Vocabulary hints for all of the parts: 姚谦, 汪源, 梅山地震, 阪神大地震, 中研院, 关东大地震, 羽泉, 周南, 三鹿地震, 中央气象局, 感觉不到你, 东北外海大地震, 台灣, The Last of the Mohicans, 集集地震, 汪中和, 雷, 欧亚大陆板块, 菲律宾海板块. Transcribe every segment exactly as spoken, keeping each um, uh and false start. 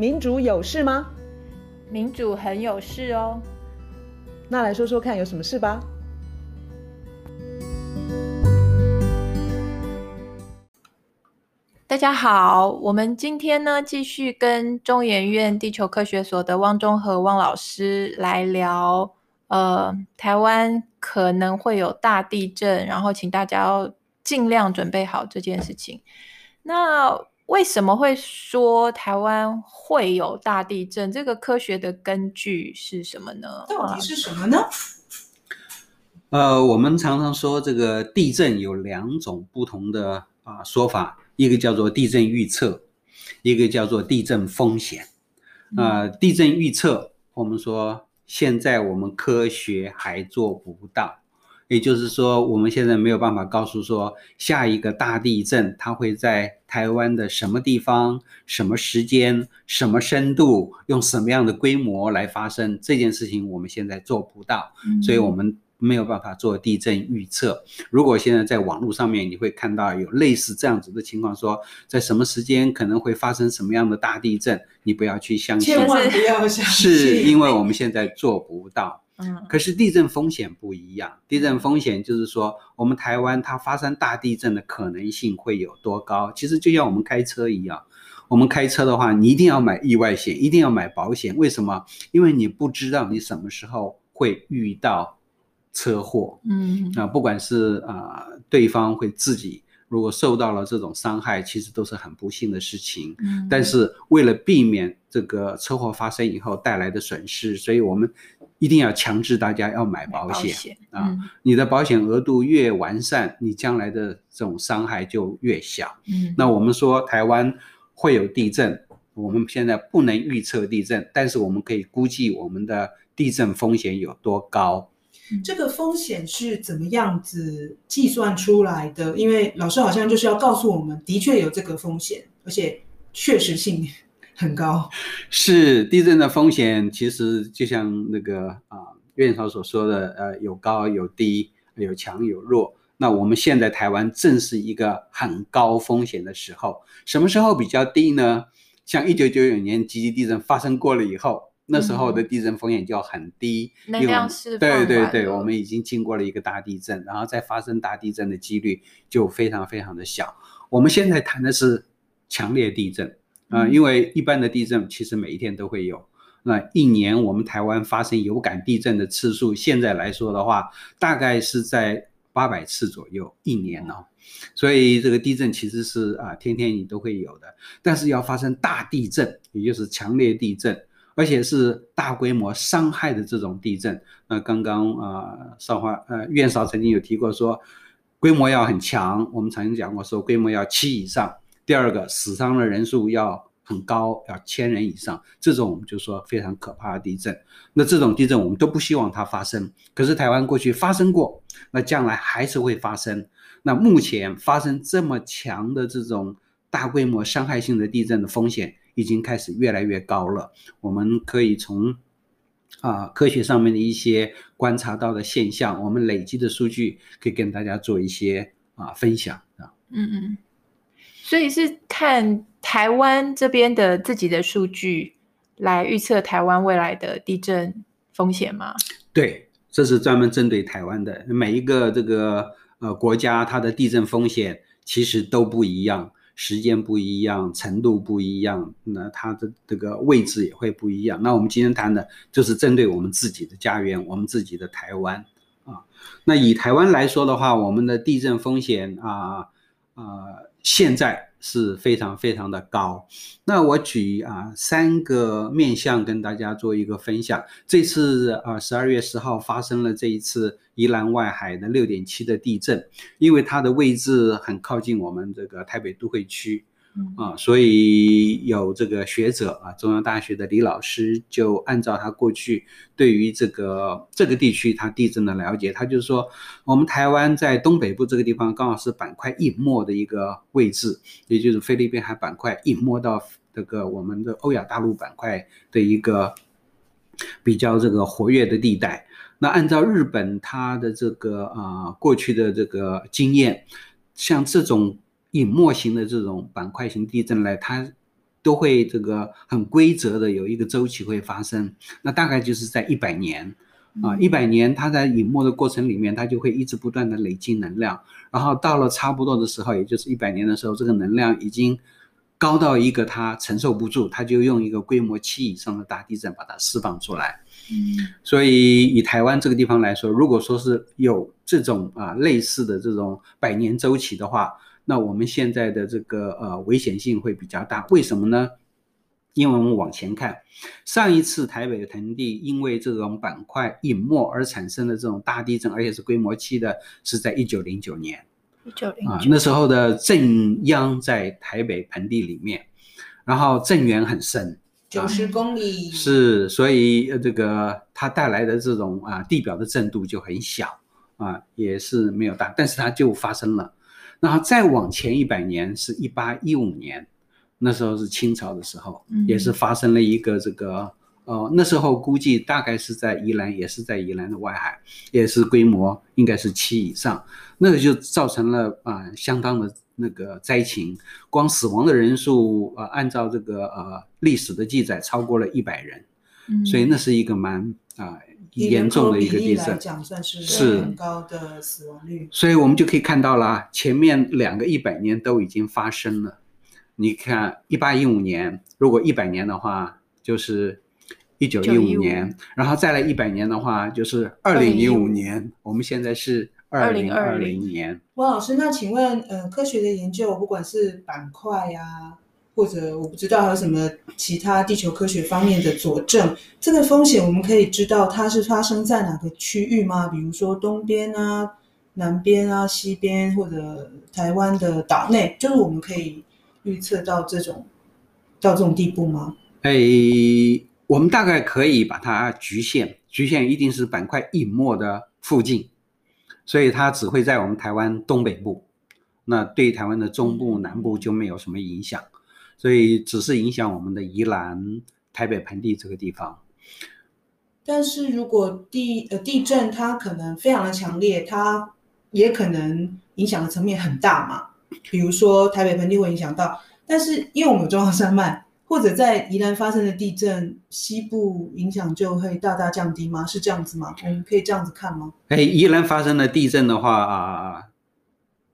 民主有事吗？民主很有事哦。那来说说看有什么事吧。大家好，我们今天呢继续跟中研院地球科学所的汪中和汪老师来聊呃，台湾可能会有大地震，然后请大家要尽量准备好这件事情。那为什么会说台湾会有大地震？这个科学的根据是什么呢？到底是什么呢？呃，我们常常说这个地震有两种不同的、呃、说法，一个叫做地震预测，一个叫做地震风险。呃，地震预测，我们说现在我们科学还做不到，也就是说我们现在没有办法告诉说下一个大地震它会在台湾的什么地方、什么时间、什么深度、用什么样的规模来发生，这件事情我们现在做不到，所以我们没有办法做地震预测。如果现在在网络上面你会看到有类似这样子的情况，说在什么时间可能会发生什么样的大地震，你不要去相信，千万不要相信，是因为我们现在做不到。可是地震风险不一样，地震风险就是说我们台湾它发生大地震的可能性会有多高。其实就像我们开车一样，我们开车的话你一定要买意外险，一定要买保险。为什么？因为你不知道你什么时候会遇到车祸，嗯、呃、不管是、呃、对方会自己如果受到了这种伤害，其实都是很不幸的事情。嗯、但是为了避免这个车祸发生以后带来的损失，所以我们一定要强制大家要买保险。买保险嗯啊、你的保险额度越完善，你将来的这种伤害就越小。嗯、那我们说台湾会有地震，我们现在不能预测地震，但是我们可以估计我们的地震风险有多高。这个风险是怎么样子计算出来的？因为老师好像就是要告诉我们的确有这个风险，而且确实性很高。是，地震的风险其实就像那个、呃、院长所说的、呃、有高有低，有强有弱。那我们现在台湾正是一个很高风险的时候。什么时候比较低呢？像一九九九年集集地震发生过了以后，那时候的地震风险就很低，能量释放完了。对对对，我们已经经过了一个大地震，然后再发生大地震的几率就非常非常的小。我们现在谈的是强烈地震、呃、因为一般的地震其实每一天都会有。那一年我们台湾发生有感地震的次数，现在来说的话大概是在八百次左右一年哦。所以这个地震其实是、啊、天天你都会有的。但是要发生大地震，也就是强烈地震，而且是大规模伤害的这种地震，那刚刚、呃、少华、呃、院少曾经有提过说规模要很强，我们曾经讲过说规模要七以上，第二个死伤的人数要很高，要千人以上，这种我们就说非常可怕的地震。那这种地震我们都不希望它发生，可是台湾过去发生过，那将来还是会发生。那目前发生这么强的这种大规模伤害性的地震的风险已经开始越来越高了。我们可以从、呃、科学上面的一些观察到的现象，我们累积的数据可以跟大家做一些、呃、分享。嗯嗯，所以是看台湾这边的自己的数据来预测台湾未来的地震风险吗？对，这是专门针对台湾的。每一个这个、呃、国家它的地震风险其实都不一样，时间不一样，程度不一样，那它的这个位置也会不一样。那我们今天谈的就是针对我们自己的家园，我们自己的台湾啊。那以台湾来说的话，我们的地震风险啊啊、呃，现在是非常非常的高。那我举啊三个面向跟大家做一个分享。这次啊十二月十号发生了这一次宜兰外海的 六点七 的地震，因为它的位置很靠近我们这个台北都会区、啊、所以有这个学者啊，中央大学的李老师就按照他过去对于这个这个地区他地震的了解，他就是说我们台湾在东北部这个地方刚好是板块隐没的一个位置，也就是菲律宾海板块隐没到这个我们的欧亚大陆板块的一个比较这个活跃的地带。那按照日本它的这个呃过去的这个经验，像这种隐没型的这种板块型地震来，它都会这个很规则的有一个周期会发生，那大概就是在一百年啊，一百年它在隐没的过程里面，它就会一直不断的累积能量，然后到了差不多的时候，也就是一百年的时候，这个能量已经高到一个它承受不住，它就用一个规模七以上的大地震把它释放出来。嗯，所以以台湾这个地方来说，如果说是有这种啊类似的这种百年周期的话，那我们现在的这个呃危险性会比较大。为什么呢？因为我们往前看，上一次台北盆地因为这种板块隐没而产生的这种大地震，而且是规模七的，是在一九零九年。一九零九、啊、那时候的震央在台北盆地里面，然后震源很深，九十公里、啊、是，所以这个它带来的这种啊地表的震度就很小啊，也是没有大，但是它就发生了。然后再往前一百年是一八一五年，那时候是清朝的时候，也是发生了一个这个呃，那时候估计大概是在宜兰，也是在宜兰的外海，也是规模应该是七以上，那个就造成了啊、呃、相当的那个灾情，光死亡的人数呃按照这个呃历史的记载超过了一百人、嗯，所以那是一个蛮啊、呃、严重的一个地震，以人口比例来讲算是很高的死亡率。所以我们就可以看到了，前面两个一百年都已经发生了。你看一八一五年，如果一百年的话，就是。一九一五年，然后再来一百年的话就是二零一五年，我们现在是二零二零年。汪老师，那请问、呃、科学的研究不管是板块啊，或者我不知道还有什么其他地球科学方面的佐证，这个风险我们可以知道它是发生在哪个区域吗？比如说东边啊、南边啊、西边，或者台湾的岛内，就是我们可以预测到这种到这种地步吗？诶、哎我们大概可以把它局限，局限一定是板块隐没的附近，所以它只会在我们台湾东北部，那对台湾的中部、南部就没有什么影响，所以只是影响我们的宜兰、台北盆地这个地方。但是如果 地,、呃、地震它可能非常的强烈，它也可能影响的层面很大嘛，比如说台北盆地会影响到，但是因为我们有中央山脉，或者在宜兰发生的地震，西部影响就会大大降低吗？是这样子吗？我们可以这样子看吗？哎，宜兰发生的地震的话啊、呃，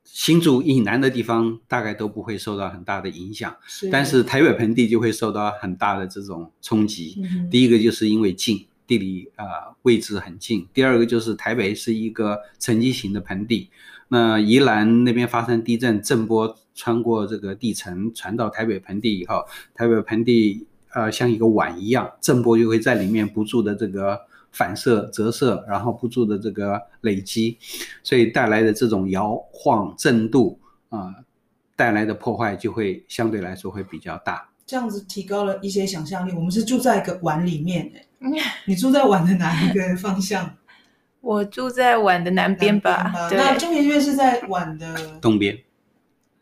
新竹以南的地方大概都不会受到很大的影响，是，但是台北盆地就会受到很大的这种冲击。嗯、第一个就是因为近地理啊、呃、位置很近，第二个就是台北是一个沉积型的盆地。那宜兰那边发生地震，震波穿过这个地层传到台北盆地以后，台北盆地呃像一个碗一样，震波就会在里面不住的这个反射折射，然后不住的这个累积，所以带来的这种摇晃震度啊、呃、带来的破坏就会相对来说会比较大。这样子提高了一些想象力。我们是住在一个碗里面、欸、你住在碗的哪一个方向？我住在碗的南边 吧, 南边吧那中研院是在碗的东边，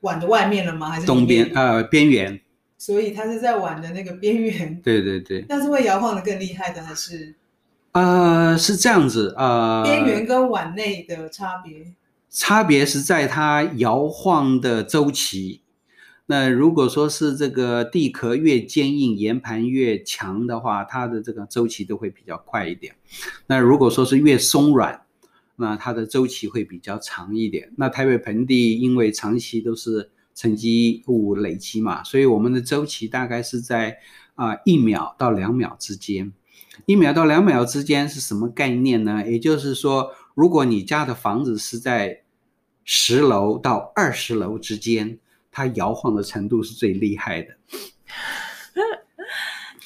碗的外面了吗？还是东边？呃，边缘。所以它是在碗的那个边缘。对对对。但是会摇晃的更厉害的还是？呃，是这样子啊、呃。边缘跟碗内的差别？差别是在它摇晃的周期。那如果说是这个地壳越坚硬，岩盘越强的话，它的这个周期都会比较快一点。那如果说是越松软，那它的周期会比较长一点。那台北盆地因为长期都是沉积物累积嘛，所以我们的周期大概是在啊一秒到两秒之间。一秒到两秒之间是什么概念呢？也就是说，如果你家的房子是在十楼到二十楼之间，它摇晃的程度是最厉害的。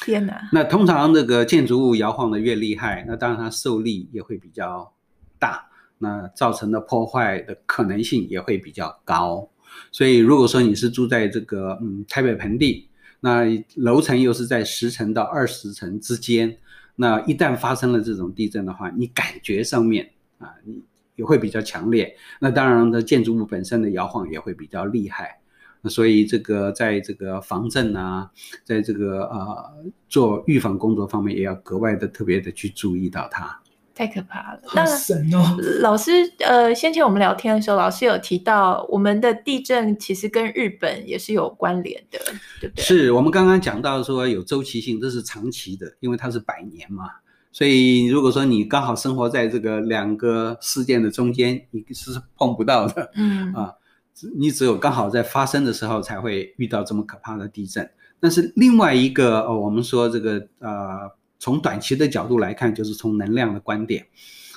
天哪！那通常这个建筑物摇晃的越厉害，那当然它受力也会比较大，那造成的破坏的可能性也会比较高。所以如果说你是住在这个嗯台北盆地，那楼层又是在十层到二十层之间，那一旦发生了这种地震的话，你感觉上面啊你也会比较强烈，那当然的建筑物本身的摇晃也会比较厉害。所以这个在这个防震啊，在这个呃做预防工作方面，也要格外的特别的去注意到它。太可怕了，好神哦！老师，呃，先前我们聊天的时候，老师有提到我们的地震其实跟日本也是有关联的，对不对？是我们刚刚讲到说有周期性，这是长期的，因为它是百年嘛。所以如果说你刚好生活在这个两个事件的中间，你是碰不到的，嗯啊，你只有刚好在发生的时候才会遇到这么可怕的地震。但是另外一个，哦、我们说这个呃。从短期的角度来看，就是从能量的观点。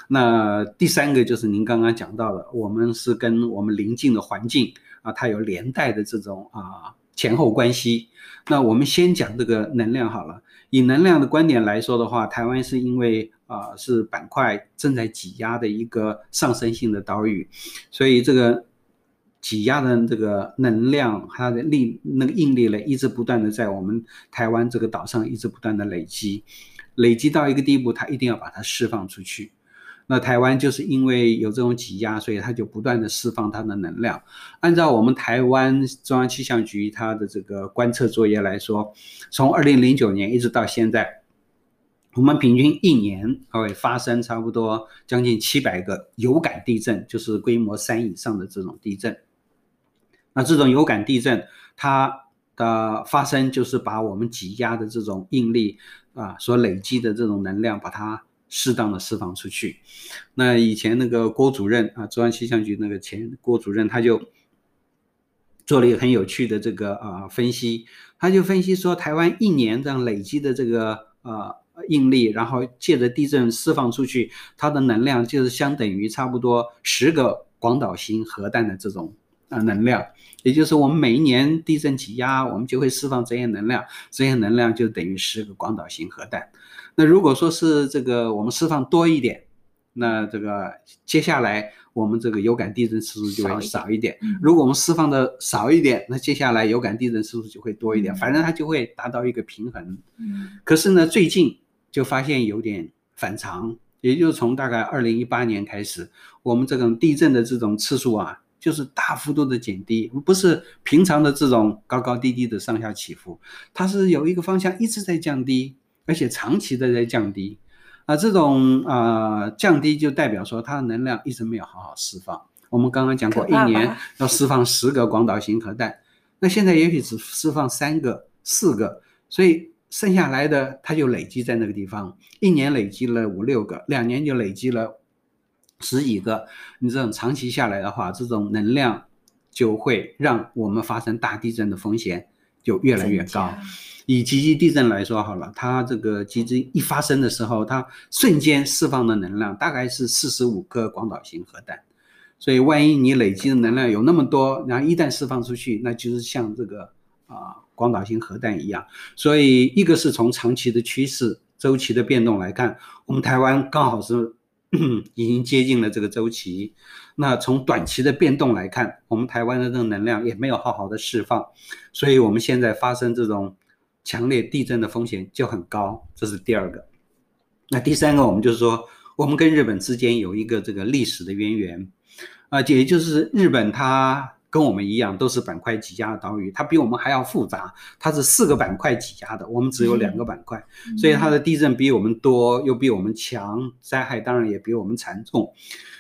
那第三个就是您刚刚讲到的，我们是跟我们邻近的环境啊，它有连带的这种啊前后关系。那我们先讲这个能量好了。以能量的观点来说的话，台湾是因为啊是板块正在挤压的一个上升性的岛屿，所以这个挤压的这个能量，它的力那个应力呢，一直不断的在我们台湾这个岛上一直不断的累积，累积到一个地步，它一定要把它释放出去。那台湾就是因为有这种挤压，所以它就不断的释放它的能量。按照我们台湾中央气象局它的这个观测作业来说，从二零零九年一直到现在，我们平均一年会发生差不多将近七百个有感地震，就是规模三以上的这种地震。那这种有感地震它的发生就是把我们挤压的这种应力啊所累积的这种能量把它适当的释放出去。那以前那个郭主任啊，中央气象局那个前郭主任，他就做了一个很有趣的这个啊分析，他就分析说台湾一年这样累积的这个啊应力，然后借着地震释放出去，它的能量就是相等于差不多十个广岛型核弹的这种能量，也就是我们每一年地震挤压，我们就会释放这些能量，这些能量就等于十个广岛型核弹。那如果说是这个我们释放多一点，那这个接下来我们这个有感地震次数就会少一点。如果我们释放的少一点，那接下来有感地震次数就会多一点，反正它就会达到一个平衡。可是呢，最近就发现有点反常，也就是从大概二零一八年开始，我们这种地震的这种次数啊，就是大幅度的减低，不是平常的这种高高低低的上下起伏，它是有一个方向一直在降低，而且长期的在降低。啊，这种呃降低就代表说它的能量一直没有好好释放。我们刚刚讲过，一年要释放十个广岛型核弹，那现在也许只释放三个、四个，所以剩下来的它就累积在那个地方，一年累积了五六个，两年就累积了十几个，你这种长期下来的话，这种能量就会让我们发生大地震的风险就越来越高。以集集地震来说好了，它这个集集一发生的时候，它瞬间释放的能量大概是四十五个广岛型核弹，所以万一你累积的能量有那么多，然后一旦释放出去，那就是像这个、呃、广岛型核弹一样。所以一个是从长期的趋势周期的变动来看，我们台湾刚好是已经接近了这个周期。那从短期的变动来看，我们台湾的这种能量也没有好好的释放，所以我们现在发生这种强烈地震的风险就很高，这是第二个。那第三个，我们就是说我们跟日本之间有一个这个历史的渊源，而且就是日本它跟我们一样都是板块挤压的岛屿，它比我们还要复杂，它是四个板块挤压的，我们只有两个板块，所以它的地震比我们多，又比我们强，灾害当然也比我们惨重。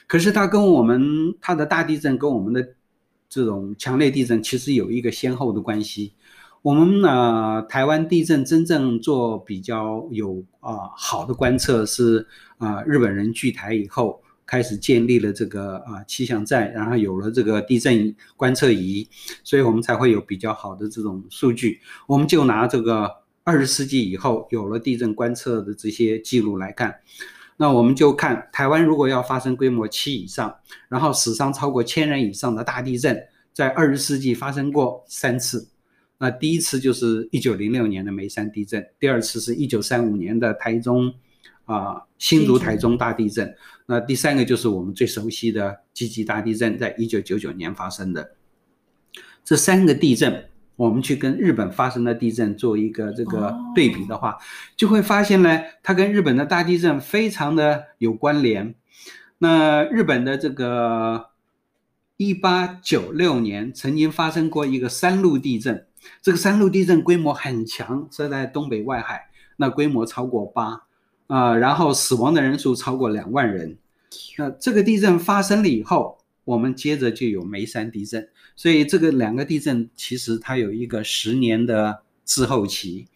可是它跟我们它的大地震跟我们的这种强烈地震其实有一个先后的关系。我们呢，台湾地震真正做比较有啊好的观测是啊日本人据台以后，开始建立了这个啊气象站，然后有了这个地震观测仪，所以我们才会有比较好的这种数据。我们就拿这个二十世纪以后有了地震观测的这些记录来看，那我们就看台湾如果要发生规模七以上，然后死伤超过千人以上的大地震，在二十世纪发生过三次。那第一次就是一九零六年的梅山地震，第二次是一九三五年的台中啊，新竹台中大地震，那第三个就是我们最熟悉的集集大地震，在一九九九年发生的。这三个地震我们去跟日本发生的地震做一个这个对比的话，就会发现呢，它跟日本的大地震非常的有关联。那日本的这个一八九六年曾经发生过一个三鹿地震，这个三鹿地震规模很强，是在东北外海，那规模超过八。呃，然后死亡的人数超过两万人。那这个地震发生了以后，我们接着就有梅山地震，所以这个两个地震其实它有一个十年的滞后期。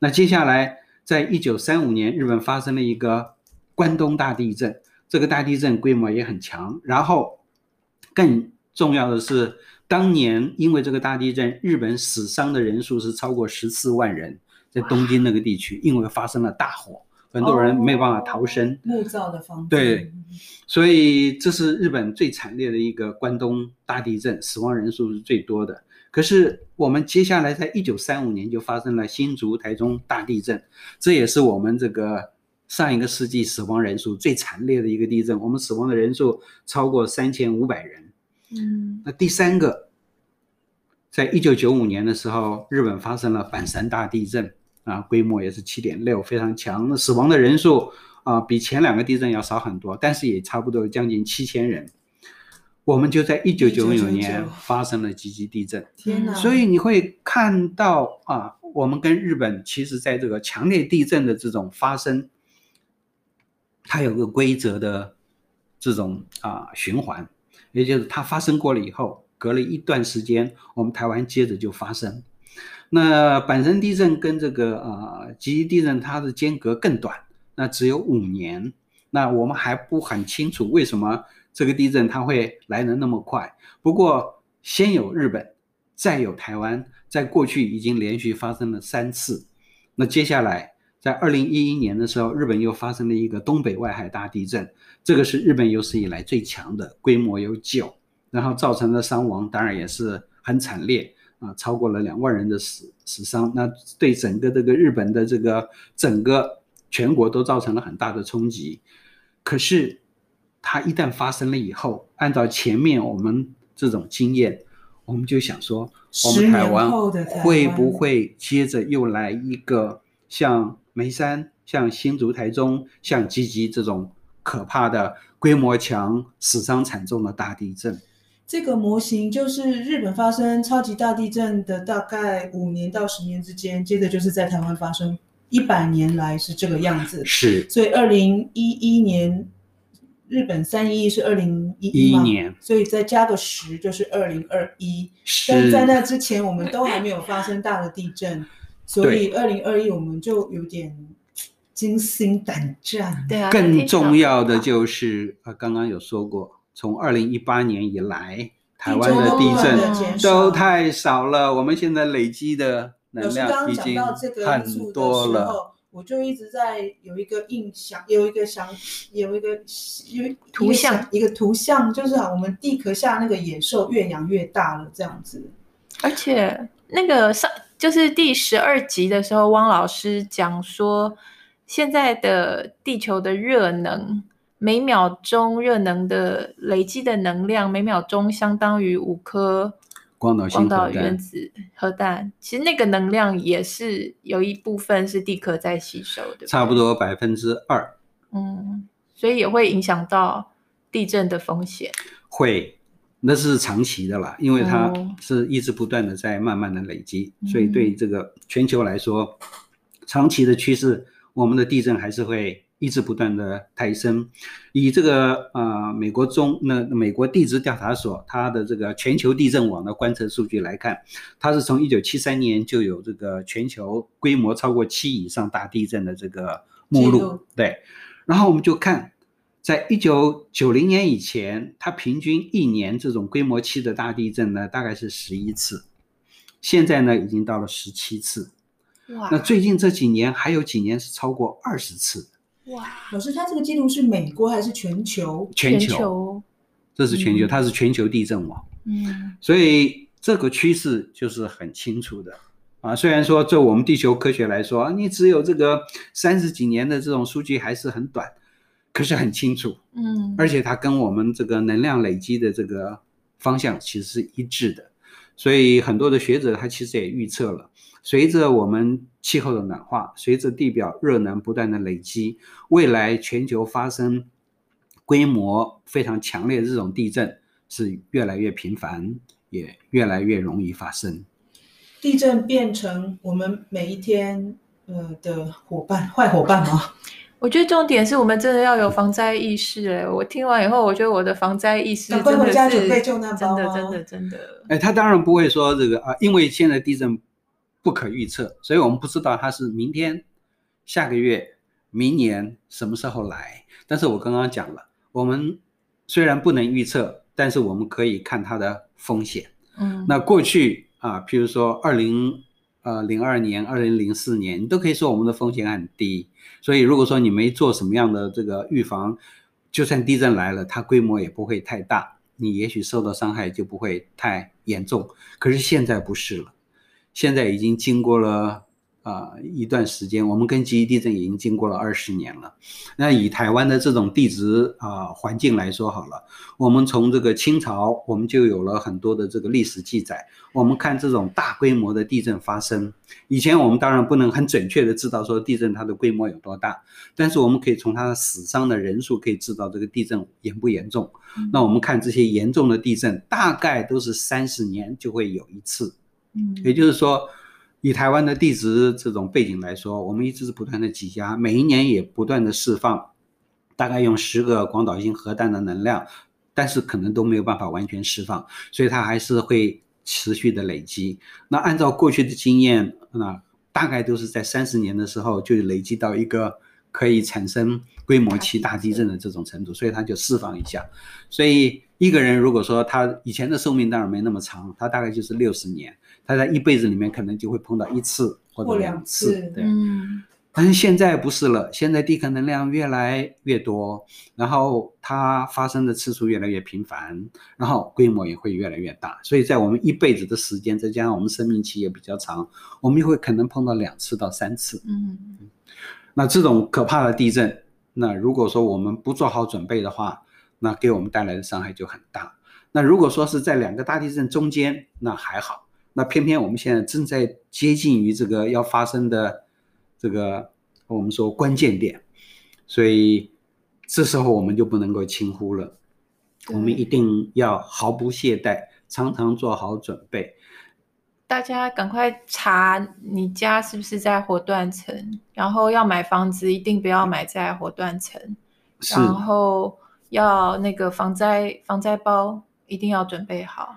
那接下来在一九三五年，日本发生了一个关东大地震，这个大地震规模也很强。然后更重要的是，当年因为这个大地震，日本死伤的人数是超过十四万人，在东京那个地区，因为发生了大火，很多人没办法逃生，木造的房子。对，所以这是日本最惨烈的一个关东大地震，死亡人数是最多的。可是我们接下来在一九三五年就发生了新竹、台中大地震，这也是我们这个上一个世纪死亡人数最惨烈的一个地震，我们死亡的人数超过三千五百人。嗯，那第三个，在一九九五年的时候，日本发生了阪神大地震。啊，规模也是 七点六， 非常强，死亡的人数啊比前两个地震要少很多，但是也差不多将近七千人。我们就在一九九九年发生了集集地震。天哪！所以你会看到啊，我们跟日本其实在这个强烈地震的这种发生，它有个规则的这种啊循环，也就是它发生过了以后，隔了一段时间，我们台湾接着就发生。那阪神地震跟这个呃集集地震它的间隔更短，那只有五年。那我们还不很清楚为什么这个地震它会来得那么快。不过先有日本，再有台湾，在过去已经连续发生了三次。那接下来在二零一一年的时候，日本又发生了一个东北外海大地震，这个是日本有史以来最强的，规模有九，然后造成的伤亡当然也是很惨烈。啊，超过了两万人的死死伤，那对整个这个日本的这个整个全国都造成了很大的冲击。可是它一旦发生了以后，按照前面我们这种经验，我们就想说，我们台湾会不会接着又来一个像梅山、像新竹、台中、像集集这种可怕的规模强、死伤惨重的大地震？这个模型就是日本发生超级大地震的大概五年到十年之间，接着就是在台湾发生，一百年来是这个样子。是，所以二零一一年日本三一一是二零一一年，所以再加个十就是二零二一。但在那之前我们都还没有发生大的地震，所以二零二一我们就有点惊心胆战。对啊，更重要的就是啊，刚刚有说过。从二零一八年以来，台湾的地震都太少了，我们现在累积的能量已经很多了。我就一直在有一个印象，有一个想，有一 个, 有一个图像，一个图像就是我们地壳下那个野兽越养越大了这样子。而且那个就是第十二集的时候，汪老师讲说，现在的地球的热能。每秒钟热能的累积的能量，每秒钟相当于五颗光导星原子核弹。其实那个能量也是有一部分是地壳在吸收的，差不多百分之二。嗯，所以也会影响到地震的风险。会，那是长期的啦，因为它是一直不断的在慢慢的累积，嗯、所以对这个全球来说，长期的趋势，我们的地震还是会。一直不断的抬升，以这个呃美国中那美国地质调查所它的这个全球地震网的观测数据来看，它是从一九七三年就有这个全球规模超过七以上大地震的这个目录，对。然后我们就看，在一九九零年以前，它平均一年这种规模七的大地震呢，大概是十一次，现在呢已经到了十七次，那最近这几年还有几年是超过二十次。哇，老师，他这个记录是美国还是全球？全球，这是全球，它是全球地震网。嗯，所以这个趋势就是很清楚的啊。虽然说，对我们地球科学来说，你只有这个三十几年的这种数据还是很短，可是很清楚。嗯，而且它跟我们这个能量累积的这个方向其实是一致的，所以很多的学者他其实也预测了。随着我们气候的暖化，随着地表热能不断的累积，未来全球发生规模非常强烈的这种地震是越来越频繁，也越来越容易发生。地震变成我们每一天、呃、的伙伴，坏伙伴吗？我觉得重点是我们真的要有防灾意识、欸、我听完以后我觉得我的防灾意识真的是回家准备救难包、啊、真的真的真的、欸、他当然不会说这个啊，因为现在地震不可预测，所以我们不知道它是明天下个月明年什么时候来，但是我刚刚讲了，我们虽然不能预测，但是我们可以看它的风险、嗯、那过去啊，譬如说二零呃，零二年、二零零四年，你都可以说我们的风险很低。所以，如果说你没做什么样的这个预防，就算地震来了，它规模也不会太大，你也许受到伤害就不会太严重。可是现在不是了，现在已经经过了啊、呃、一段时间，我们跟级一地震已经经过了二十年了。那以台湾的这种地质啊、呃、环境来说好了，我们从这个清朝我们就有了很多的这个历史记载。我们看这种大规模的地震发生，以前我们当然不能很准确的知道说地震它的规模有多大，但是我们可以从它的死伤的人数可以知道这个地震严不严重。那我们看这些严重的地震大概都是三十年就会有一次，也就是说以台湾的地质这种背景来说，我们一直是不断的挤压，每一年也不断的释放大概用十个广岛性核弹的能量，但是可能都没有办法完全释放，所以它还是会持续的累积。那按照过去的经验，那大概都是在三十年的时候就累积到一个可以产生规模七大地震的这种程度，所以它就释放一下。所以一个人如果说他以前的寿命当然没那么长，他大概就是六十年，他在一辈子里面可能就会碰到一次或者两次，对、嗯、但是现在不是了，现在地壳能量越来越多，然后它发生的次数越来越频繁，然后规模也会越来越大，所以在我们一辈子的时间，再加上我们生命期也比较长，我们会可能碰到两次到三次、嗯、那这种可怕的地震，那如果说我们不做好准备的话，那给我们带来的伤害就很大。那如果说是在两个大地震中间，那还好，那偏偏我们现在正在接近于这个要发生的这个我们说关键点，所以这时候我们就不能够轻忽了，我们一定要毫不懈怠，常常做好准备。大家赶快查你家是不是在活断层，然后要买房子一定不要买在活断层，然后要那个防灾防灾包一定要准备好。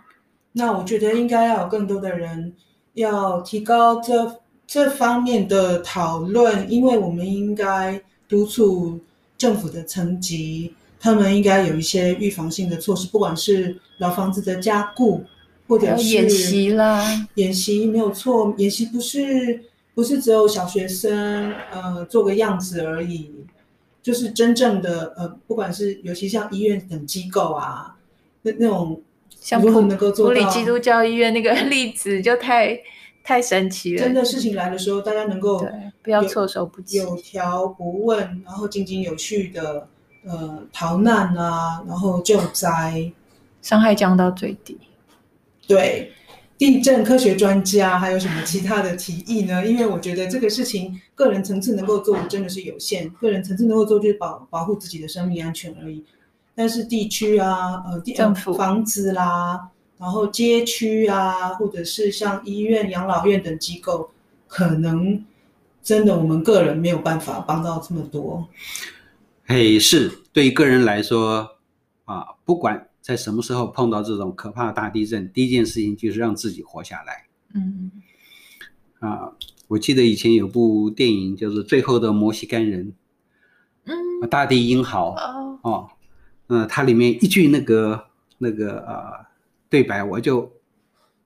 那我觉得应该要有更多的人要提高这这方面的讨论，因为我们应该督促政府的层级，他们应该有一些预防性的措施，不管是老房子的加固，或者是演习啦，演习没有错，演习不是不是只有小学生呃做个样子而已。就是真正的呃，不管是尤其像医院等机构啊，那那种如何能够做到？普里基督教医院那个例子就太太神奇了。真的事情来的时候，大家能够不要措手不及，有条不紊，然后井井有序的呃逃难啊，然后救灾，伤害降到最低。对，地震科学专家还有什么其他的提议呢？因为我觉得这个事情个人层次能够做真的是有限，个人层次能够做就是保保护自己的生命安全而已。但是地区啊、呃、政府房子啦，然后街区啊，或者是像医院、养老院等机构，可能真的我们个人没有办法帮到这么多。嘿，是，对于个人来说啊，不管在什么时候碰到这种可怕的大地震，第一件事情就是让自己活下来。嗯，啊，我记得以前有部电影就是《最后的摩西干人》，嗯，大地英豪哦，哦，嗯，它里面一句那个那个呃对白，我就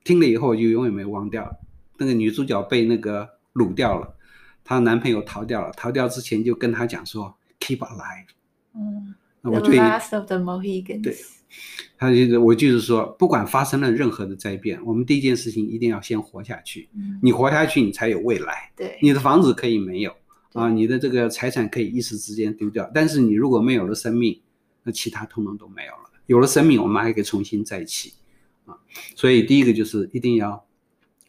听了以后我就永远没忘掉。那个女主角被那个掳掉了，她男朋友逃掉了，逃掉之前就跟她讲说 "Keep alive"。嗯，我对 The Last of the Mohicans。对。他就是我就是说不管发生了任何的灾变，我们第一件事情一定要先活下去、嗯、你活下去你才有未来，对，你的房子可以没有啊，你的这个财产可以一时之间丢掉，但是你如果没有了生命，那其他通通都没有了，有了生命我们还可以重新再起、啊、所以第一个就是一定要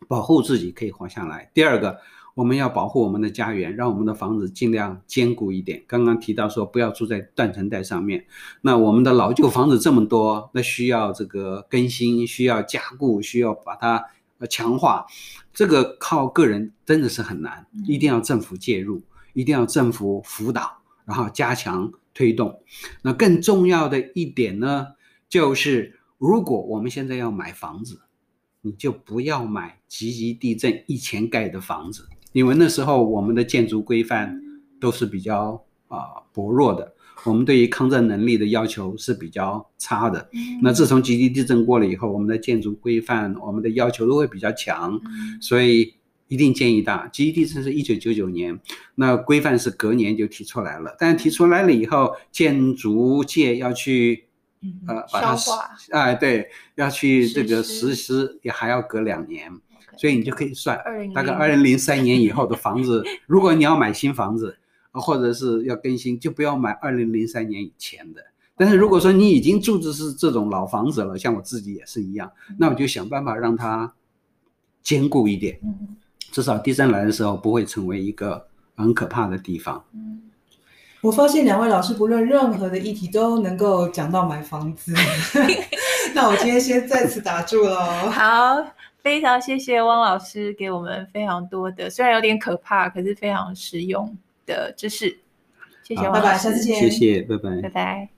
保护自己可以活下来，第二个我们要保护我们的家园，让我们的房子尽量坚固一点。刚刚提到说不要住在断层带上面，那我们的老旧房子这么多，那需要这个更新，需要加固，需要把它强化，这个靠个人真的是很难，一定要政府介入，一定要政府辅导，然后加强推动。那更重要的一点呢，就是如果我们现在要买房子，你就不要买集集地震以前盖的房子，因为那时候我们的建筑规范都是比较、呃、薄弱的，我们对于抗震能力的要求是比较差的。那自从集集地震过了以后，我们的建筑规范我们的要求都会比较强，所以一定建议大。集集地震是一九九九年，那规范是隔年就提出来了，但提出来了以后建筑界要去呃把它消化、哎、对，要去这个实施也还要隔两年，所以你就可以算大概二零零三年以后的房子如果你要买新房子或者是要更新，就不要买二零零三年以前的。但是如果说你已经住的是这种老房子了，像我自己也是一样，那我就想办法让它坚固一点，至少地震来的时候不会成为一个很可怕的地方。我发现两位老师不论任何的议题都能够讲到买房子那我今天先在此打住了。好，非常谢谢汪老师给我们非常多的，虽然有点可怕，可是非常实用的知识。谢谢汪老师，拜拜，下次见。谢谢，拜拜，拜拜。